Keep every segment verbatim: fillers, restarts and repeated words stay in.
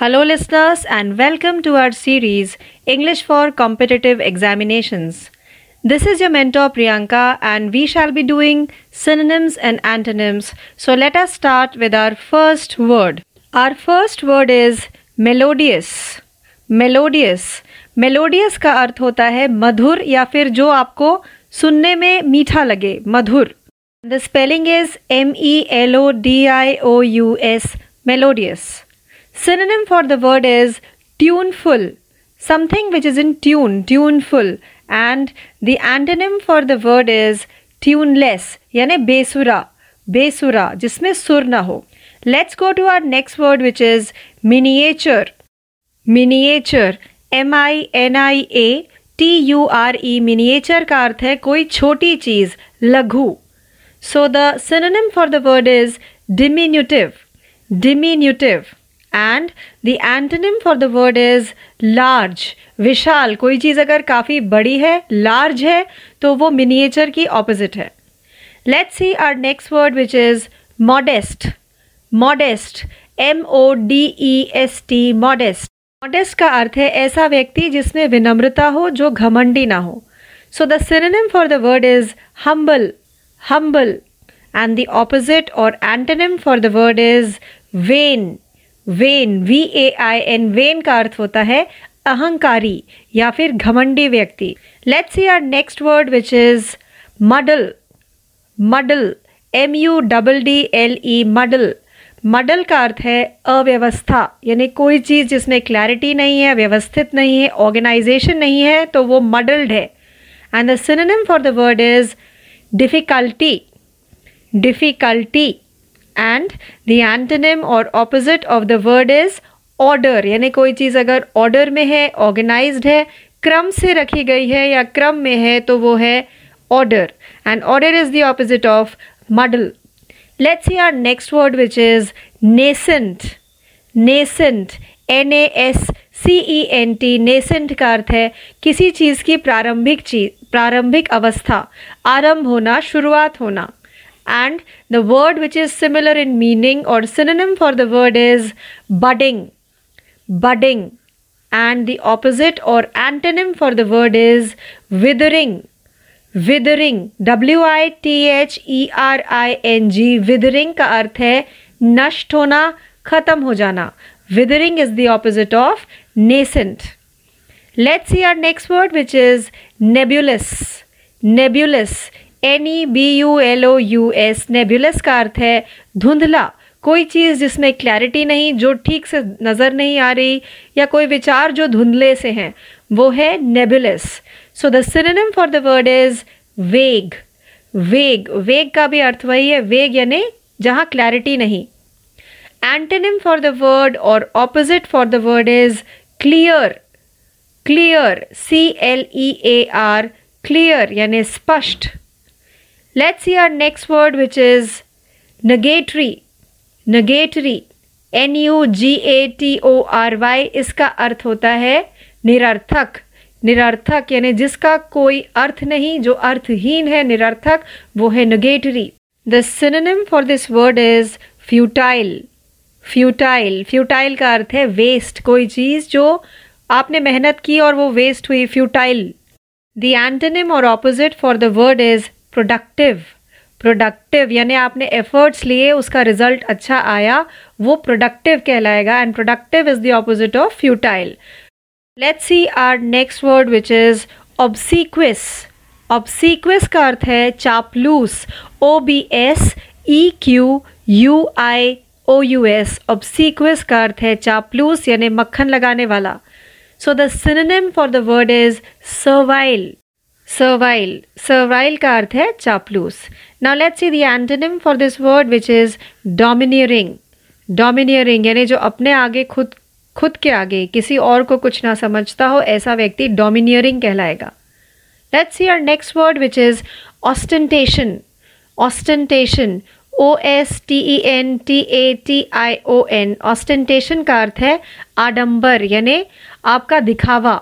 Hello listeners and welcome to our series English for Competitive Examinations. This is your mentor Priyanka and we shall be doing synonyms and antonyms. So let us start with our first word. Our first word is melodious. Melodious. Melodious का अर्थ होता है मधुर या फिर जो आपको सुनने में मीठा लगे, मधुर. The spelling is M E L O D I O U S, melodious. Synonym for the word is tuneful, something which is in tune, tuneful. And the antonym for the word is tuneless, यानी बेसुरा, बेसुरा, जिसमें सुर ना हो. Let's go to our next word which is miniature. Miniature, M I N I A T U R E, miniature का अर्थ है कोई छोटी चीज़, लघु. So the synonym for the word is diminutive, diminutive. And the antonym for the word is large, विशाल. कोई चीज़ अगर काफ़ी बड़ी है, large है, तो वो miniature की opposite है. Let's see our next word which is modest. Modest, M O D E S T, modest. Modest का अर्थ है ऐसा व्यक्ति जिसमें विनम्रता हो, जो घमंडी ना हो. So the synonym for the word is humble, humble. And the opposite or antonym for the word is vain. Vain, V A I N, vain का अर्थ होता है अहंकारी या फिर घमंडी व्यक्ति. Let's see our next word which is muddle. Muddle, M U double D L E, muddle. Muddle का अर्थ है अव्यवस्था, यानी कोई चीज़ जिसमें क्लैरिटी नहीं है, व्यवस्थित नहीं है, ऑर्गेनाइजेशन नहीं है, तो वो मडल्ड है. And the synonym for the word is difficulty, difficulty. And the antonym or opposite of the word is order, यानी कोई चीज़ अगर order में है, organized है, क्रम से रखी गई है या क्रम में है, तो वो है order. And order is the opposite of muddle. Let's see our next word which is nascent. Nascent, N A S C E N T, nascent का अर्थ है किसी चीज़ की प्रारंभिक चीज, प्रारंभिक अवस्था, आरंभ होना, शुरुआत होना. And the word which is similar in meaning or synonym for the word is budding, budding. And the opposite or antonym for the word is withering, withering. W I T H E R I N G, withering का अर्थ है नष्ट होना, खत्म हो जाना. Withering is the opposite of nascent. Let's see our next word which is nebulous, nebulous. N E B U L O U S, nebulous का अर्थ है धुंधला, कोई चीज़ जिसमें क्लैरिटी नहीं, जो ठीक से नज़र नहीं आ रही, या कोई विचार जो धुंधले से हैं, वो है nebulous. So the synonym for the word is vague, vague. vague का भी अर्थ वही है, vague यानी जहाँ क्लैरिटी नहीं. Antonym for the word or opposite for the word is clear, clear, C L E A R, clear यानी स्पष्ट. Let's see our next word which is negatory. Negatory, N U G A T O R Y, इसका अर्थ होता है निरर्थक, निरर्थक यानी जिसका कोई अर्थ नहीं, जो अर्थहीन है, निरर्थक, वो है negatory. The synonym for this word is futile, futile. futile का अर्थ है waste, कोई चीज़ जो आपने मेहनत की और वो waste हुई, futile. The antonym or opposite for the word is productive, productive यानी आपने एफर्ट्स लिए, उसका रिजल्ट अच्छा आया, वो प्रोडक्टिव कहलाएगा. And productive is the opposite of futile. Let's see our next word which is obsequious. Obsequious का अर्थ है चापलूस, O B S E Q U I O U S, obsequious का अर्थ है चापलूस यानी मक्खन लगाने वाला. So the synonym for the word is servile, servile. Servile का अर्थ है चापलूस. Now let's see the antonym for this word which is domineering. Domineering यानी जो अपने आगे, खुद खुद के आगे किसी और को कुछ ना समझता हो, ऐसा व्यक्ति डोमिनियरिंग कहलाएगा. Let's see our next word which is ostentation. Ostentation, O S T E N T A T I O N, ऑस्टेंटेशन का अर्थ है आडंबर यानी आपका दिखावा.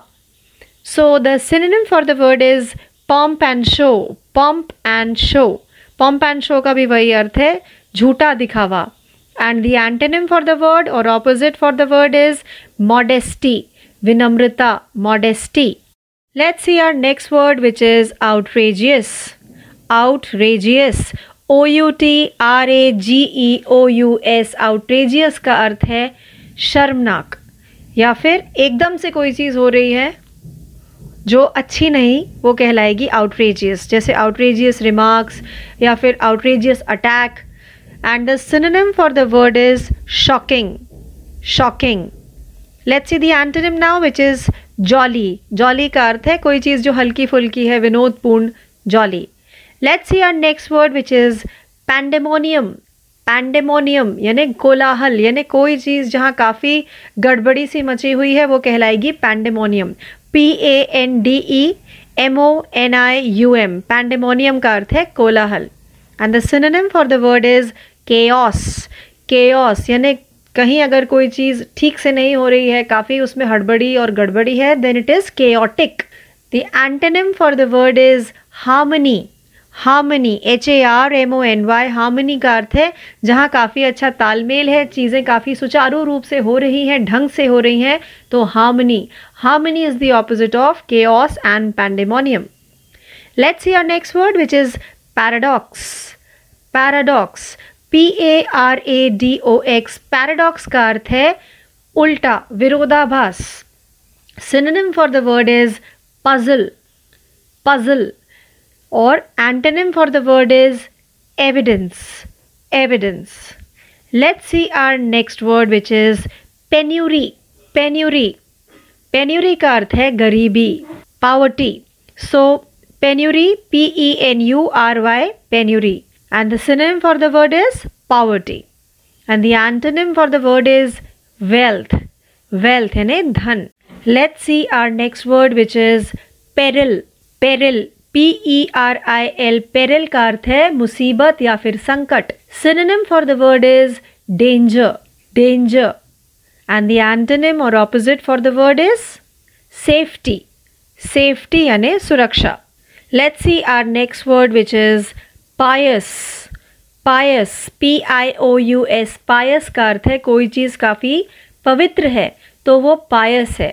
So the synonym for the word is pomp and show, pomp and show. pomp and show का भी वही अर्थ है झूठा दिखावा, And the antonym for the word or opposite for the word is modesty. Vinamrita, modesty. Let's see our next word, which is outrageous. Outrageous. O U T R A G E O U S. Outrageous का अर्थ है शर्मनाक या फिर एकदम से कोई चीज़ हो रही है जो अच्छी नहीं, वो कहलाएगी outrageous. जैसे outrageous remarks या फिर outrageous attack. And the synonym for the word is shocking. Shocking. Let's see the antonym now, which is jolly. Jolly का अर्थ है कोई चीज़ जो हल्की फुल्की है, विनोदपूर्ण, jolly. Let's see our next word, which is pandemonium. Pandemonium यानी कोलाहल, यानी कोई चीज़ जहाँ काफ़ी गड़बड़ी सी मची हुई है, वो कहलाएगी pandemonium. P A N D E M O N I U M. Pandemonium का अर्थ है कोलाहल. And the synonym for the word is chaos. Chaos यानी कहीं अगर कोई चीज़ ठीक से नहीं हो रही है, काफ़ी उसमें हड़बड़ी और गड़बड़ी है, then it is chaotic. The antonym for the word is harmony. Harmony H A R M O N Y. Harmony का अर्थ है जहाँ काफ़ी अच्छा तालमेल है, चीज़ें काफ़ी सुचारू रूप से हो रही हैं, ढंग से हो रही हैं, तो harmony. Harmony is the opposite of chaos and pandemonium. Let's see our next word, which is paradox. Paradox P A R A D O X. Paradox का अर्थ है उल्टा, विरोधाभास. Synonym for the word is puzzle. Puzzle. और antonym for the word is evidence. Evidence. Let's see our next word, which is penury. Penury. Penury का अर्थ है गरीबी, poverty. So penury P E N U R Y. Penury. And the synonym for the word is poverty. And the antonym for the word is wealth. Wealth यानी धन. Let's see our next word, which is peril. Peril. P E R I L. Peril का अर्थ है मुसीबत या फिर संकट. Synonym for the word is danger. Danger. And the antonym और opposite for the word is safety. Safety यानी सुरक्षा. Let's see our next word, which is pious. Pious P I O U S. पायस का अर्थ है कोई चीज़ काफ़ी पवित्र है, तो वो पायस है.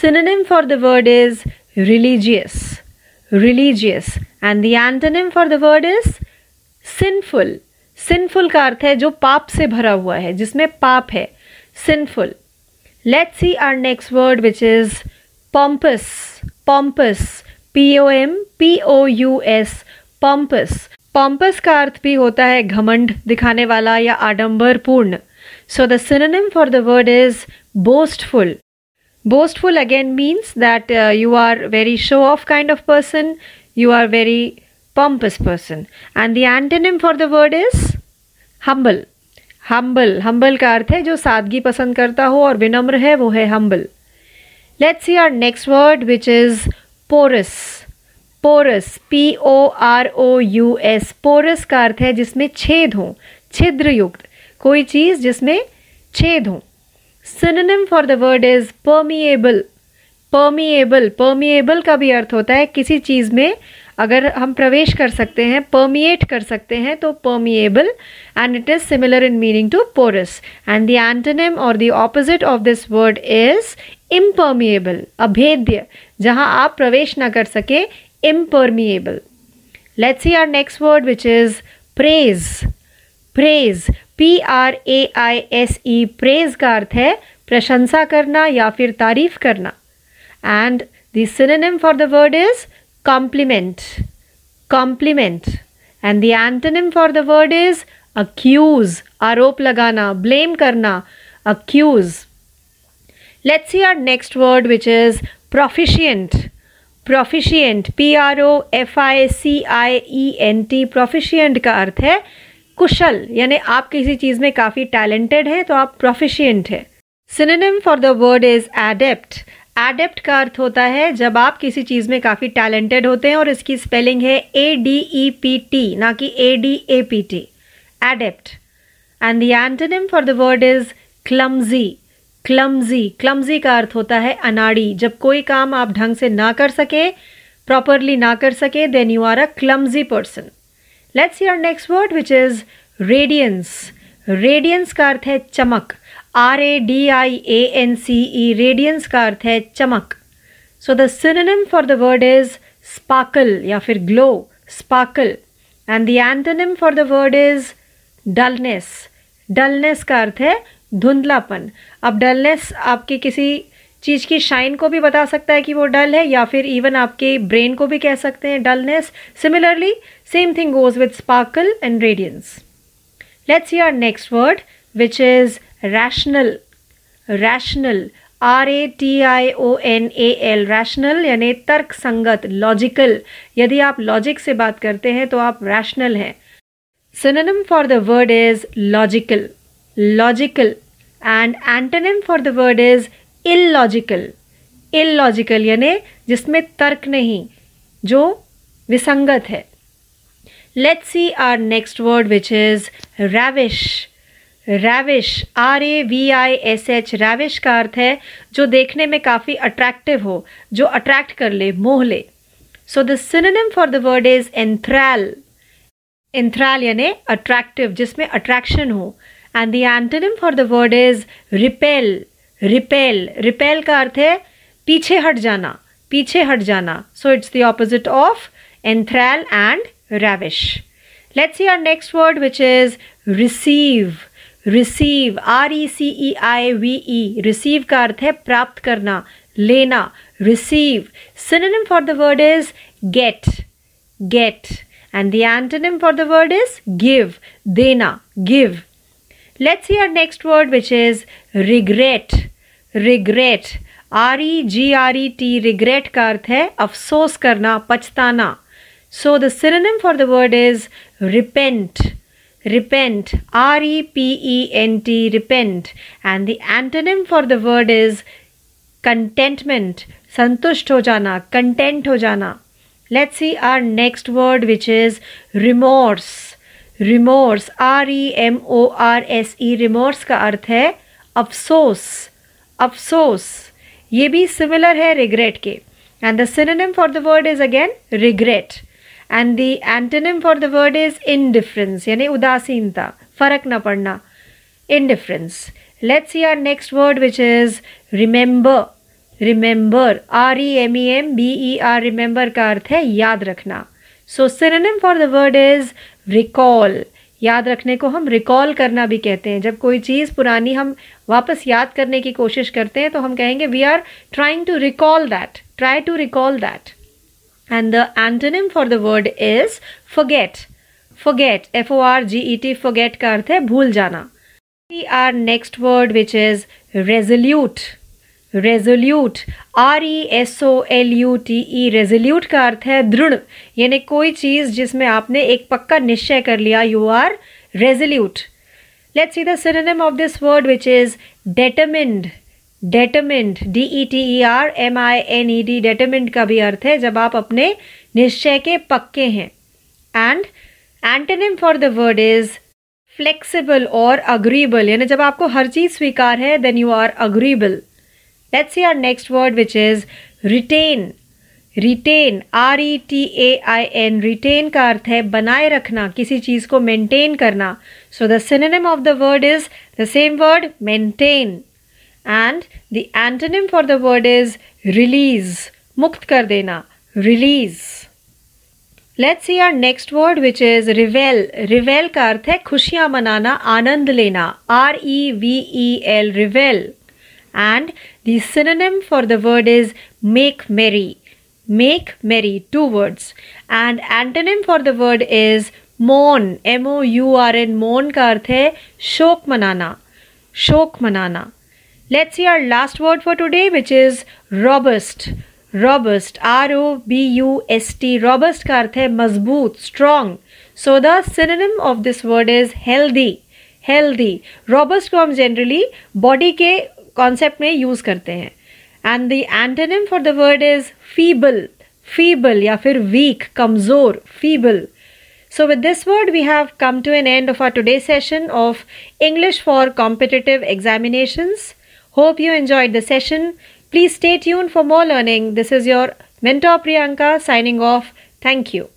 Synonym for the word is religious. Religious. And the antonym for the word is sinful. Sinful का अर्थ है जो पाप से भरा हुआ है, जिसमें पाप है, sinful. Let's see our next word, which is pompous. Pompous P O M P O U S. Pompous. Pompous का अर्थ भी होता है घमंड दिखाने वाला या आडंबरपूर्ण. So the synonym for the word is boastful. Boastful again means that uh, you are very show-off kind of person, you are very pompous person. And the antonym for the word is humble. Humble. Humble का अर्थ है जो सादगी पसंद करता हो और विनम्र है, वो है humble. Let's see our next word, which is porous. Porous P O R O U S. Porous का अर्थ है जिसमें छेद हो, छिद्रयुक्त, कोई चीज़ जिसमें छेद हो. Synonym for the word is permeable. Permeable. Permeable का भी अर्थ होता है किसी चीज़ में अगर हम प्रवेश कर सकते हैं, परमिएट कर सकते हैं, तो permeable. And it is similar in meaning to porous. And the antonym और the opposite of this word is impermeable. अभेद्य, जहाँ आप प्रवेश ना कर सके, impermeable. Let's see our next word, which is praise. Praise P R A I S E. Praise का अर्थ है प्रशंसा करना या फिर तारीफ करना. And the synonym for the word is compliment. Compliment. And the antonym for the word is accuse. आरोप लगाना, ब्लेम करना, accuse. Let's see our next word, which is proficient. Proficient P R O F I C I E N T. Proficient का अर्थ है कुशल, यानी आप किसी चीज़ में काफ़ी टैलेंटेड है, तो आप प्रोफिशिएंट है. Synonym for the word is adept. Adept का अर्थ होता है जब आप किसी चीज़ में काफ़ी टैलेंटेड होते हैं, और इसकी स्पेलिंग है A D E P T, ना कि A D A P T. Adept. And the antonym for the word is clumsy. Clumsy. Clumsy का अर्थ होता है अनाड़ी. जब कोई काम आप ढंग से ना कर सके, प्रॉपरली ना कर सके, then you are a clumsy person. Let's see our next word, which is radiance. Radiance का अर्थ है चमक, R A D I A N C E, radiance का अर्थ है चमक. So the synonym for the word is sparkle या फिर glow, sparkle. And the antonym for the word is dullness. Dullness का अर्थ है धुंधलापन. अब डलनेस आपके किसी चीज़ की शाइन को भी बता सकता है कि वो डल है, या फिर इवन आपके ब्रेन को भी कह सकते हैं dullness. Similarly same thing goes with sparkle and radiance. Let's hear next word which is rational. Rational, R A T I O N A L, rational यानी तर्क संगत, लॉजिकल. यदि आप लॉजिक से बात करते हैं तो आप रैशनल हैं. Synonym for the word is logical, logical. And antonym for the word is illogical. Illogical यानी जिसमें तर्क नहीं, जो विसंगत है. Let's see our next word which is ravish. Ravish, R A V I S H, ravish का अर्थ है जो देखने में काफ़ी अट्रैक्टिव हो, जो अट्रैक्ट कर ले, मोह ले. So the synonym for the word is enthral. Enthral यानी अट्रैक्टिव, जिसमें अट्रैक्शन हो. And the antonym for the word is repel. Repel, repel का अर्थ है पीछे हट जाना, पीछे हट जाना. So it's the opposite of enthral and ravish. Let's see our next word which is receive. Receive, R E C E I V E, receive का अर्थ है प्राप्त करना, लेना. Receive, synonym for the word is get. Get. And the antonym for the word is give, देना, give. Let's see our next word which is regret. Regret, R E G R E T, regret का अर्थ है अफसोस करना, पछताना. So the synonym for the word is repent. Repent, R E P E N T, repent. And the antonym for the word is contentment. संतुष्ट हो जाना, content हो जाना. Let's see our next word which is remorse. Remorse, R E M O R S E, remorse का अर्थ है अफसोस, अफसोस. ये भी similar है regret K. And the synonym for the word is again regret. And the antonym for the word is indifference, यानी उदासीनता, फर्क न पड़ना, indifference. Let's see our next word which is remember. Remember, R E M E M B E R, remember का अर्थ है याद रखना. So synonym for the word is recall. याद रखने को हम recall करना भी कहते हैं. जब कोई चीज़ पुरानी हम वापस याद करने की कोशिश करते हैं तो हम कहेंगे we are trying to recall that. Try to recall that. And the antonym for the word is forget. Forget, F O R G E T, forget का अर्थ है भूल जाना. See our next word which is resolute. Resolute, R E S O L U T E, resolute का अर्थ है दृढ़, यानी कोई चीज़ जिसमें आपने एक पक्का निश्चय कर लिया, you are resolute. Let's see the synonym of this word which is determined. Determined, D E T E R M I N E D, determined का भी अर्थ है जब आप अपने निश्चय के पक्के हैं. And antonym for the word is flexible और अग्रीबल, यानी जब आपको हर चीज़ स्वीकार है then you are agreeable. Let's see our next word which is retain. Retain, R E T A I N, retain का अर्थ है बनाए रखना, किसी चीज़ को मेंटेन करना. So the synonym of the word is the same word, maintain. And the antonym for the word is release. मुक्त कर देना, release. Let's see our next word which is revel. Revel का अर्थ है खुशियाँ मनाना, आनंद लेना, R E V E L, revel. And the synonym for the word is make merry. Make merry, two words. And antonym for the word is mourn. M O U R N, mourn का अर्थ है शोक मनाना, शोक मनाना. Let's see our last word for today which is robust. Robust, R O B U S T, robust का अर्थ है मजबूत, strong. So the synonym of this word is healthy. Healthy. Robust को हम generally body के concept में use करते हैं. And the antonym for the word is feeble. Feeble या फिर weak, कमजोर, feeble. So with this word we have come to an end of our today's session of English for Competitive Examinations. Hope you enjoyed the session. Please stay tuned for more learning. This is your mentor Priyanka signing off. Thank you.